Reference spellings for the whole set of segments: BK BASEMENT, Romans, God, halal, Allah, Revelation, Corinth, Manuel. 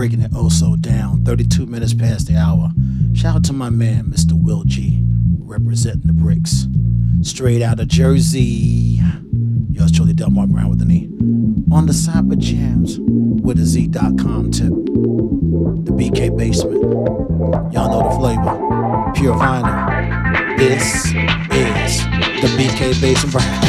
breaking it oh so down, 32 minutes past the hour. Shout out to my man, Mr. Will G, representing the bricks. Straight out of Jersey, yours truly, Delmar Brown with an E. On the cyberjamz with a Z.com tip, the BK Basement. Y'all know the flavor, pure vinyl. This is the BK Basement Brown.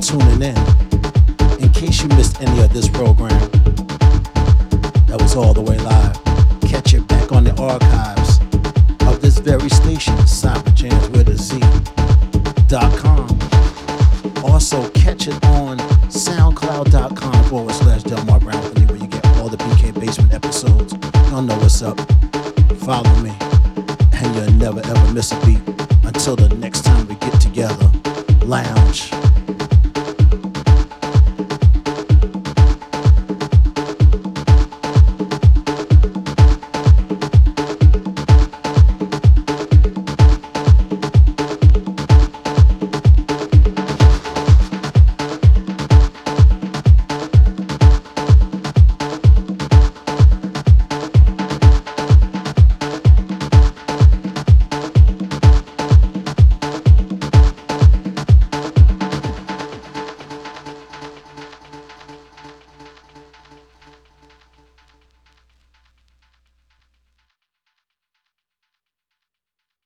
tuning in. In case you missed any of this program that was all the way live, catch it back on the archives of this very station, cyberjamz.com. Also catch it on soundcloud.com/Delmar Brown, where you get all the BK Basement episodes. Y'all know what's up. Follow me, and you'll never ever miss a beat. Until the next time we get together, lounge.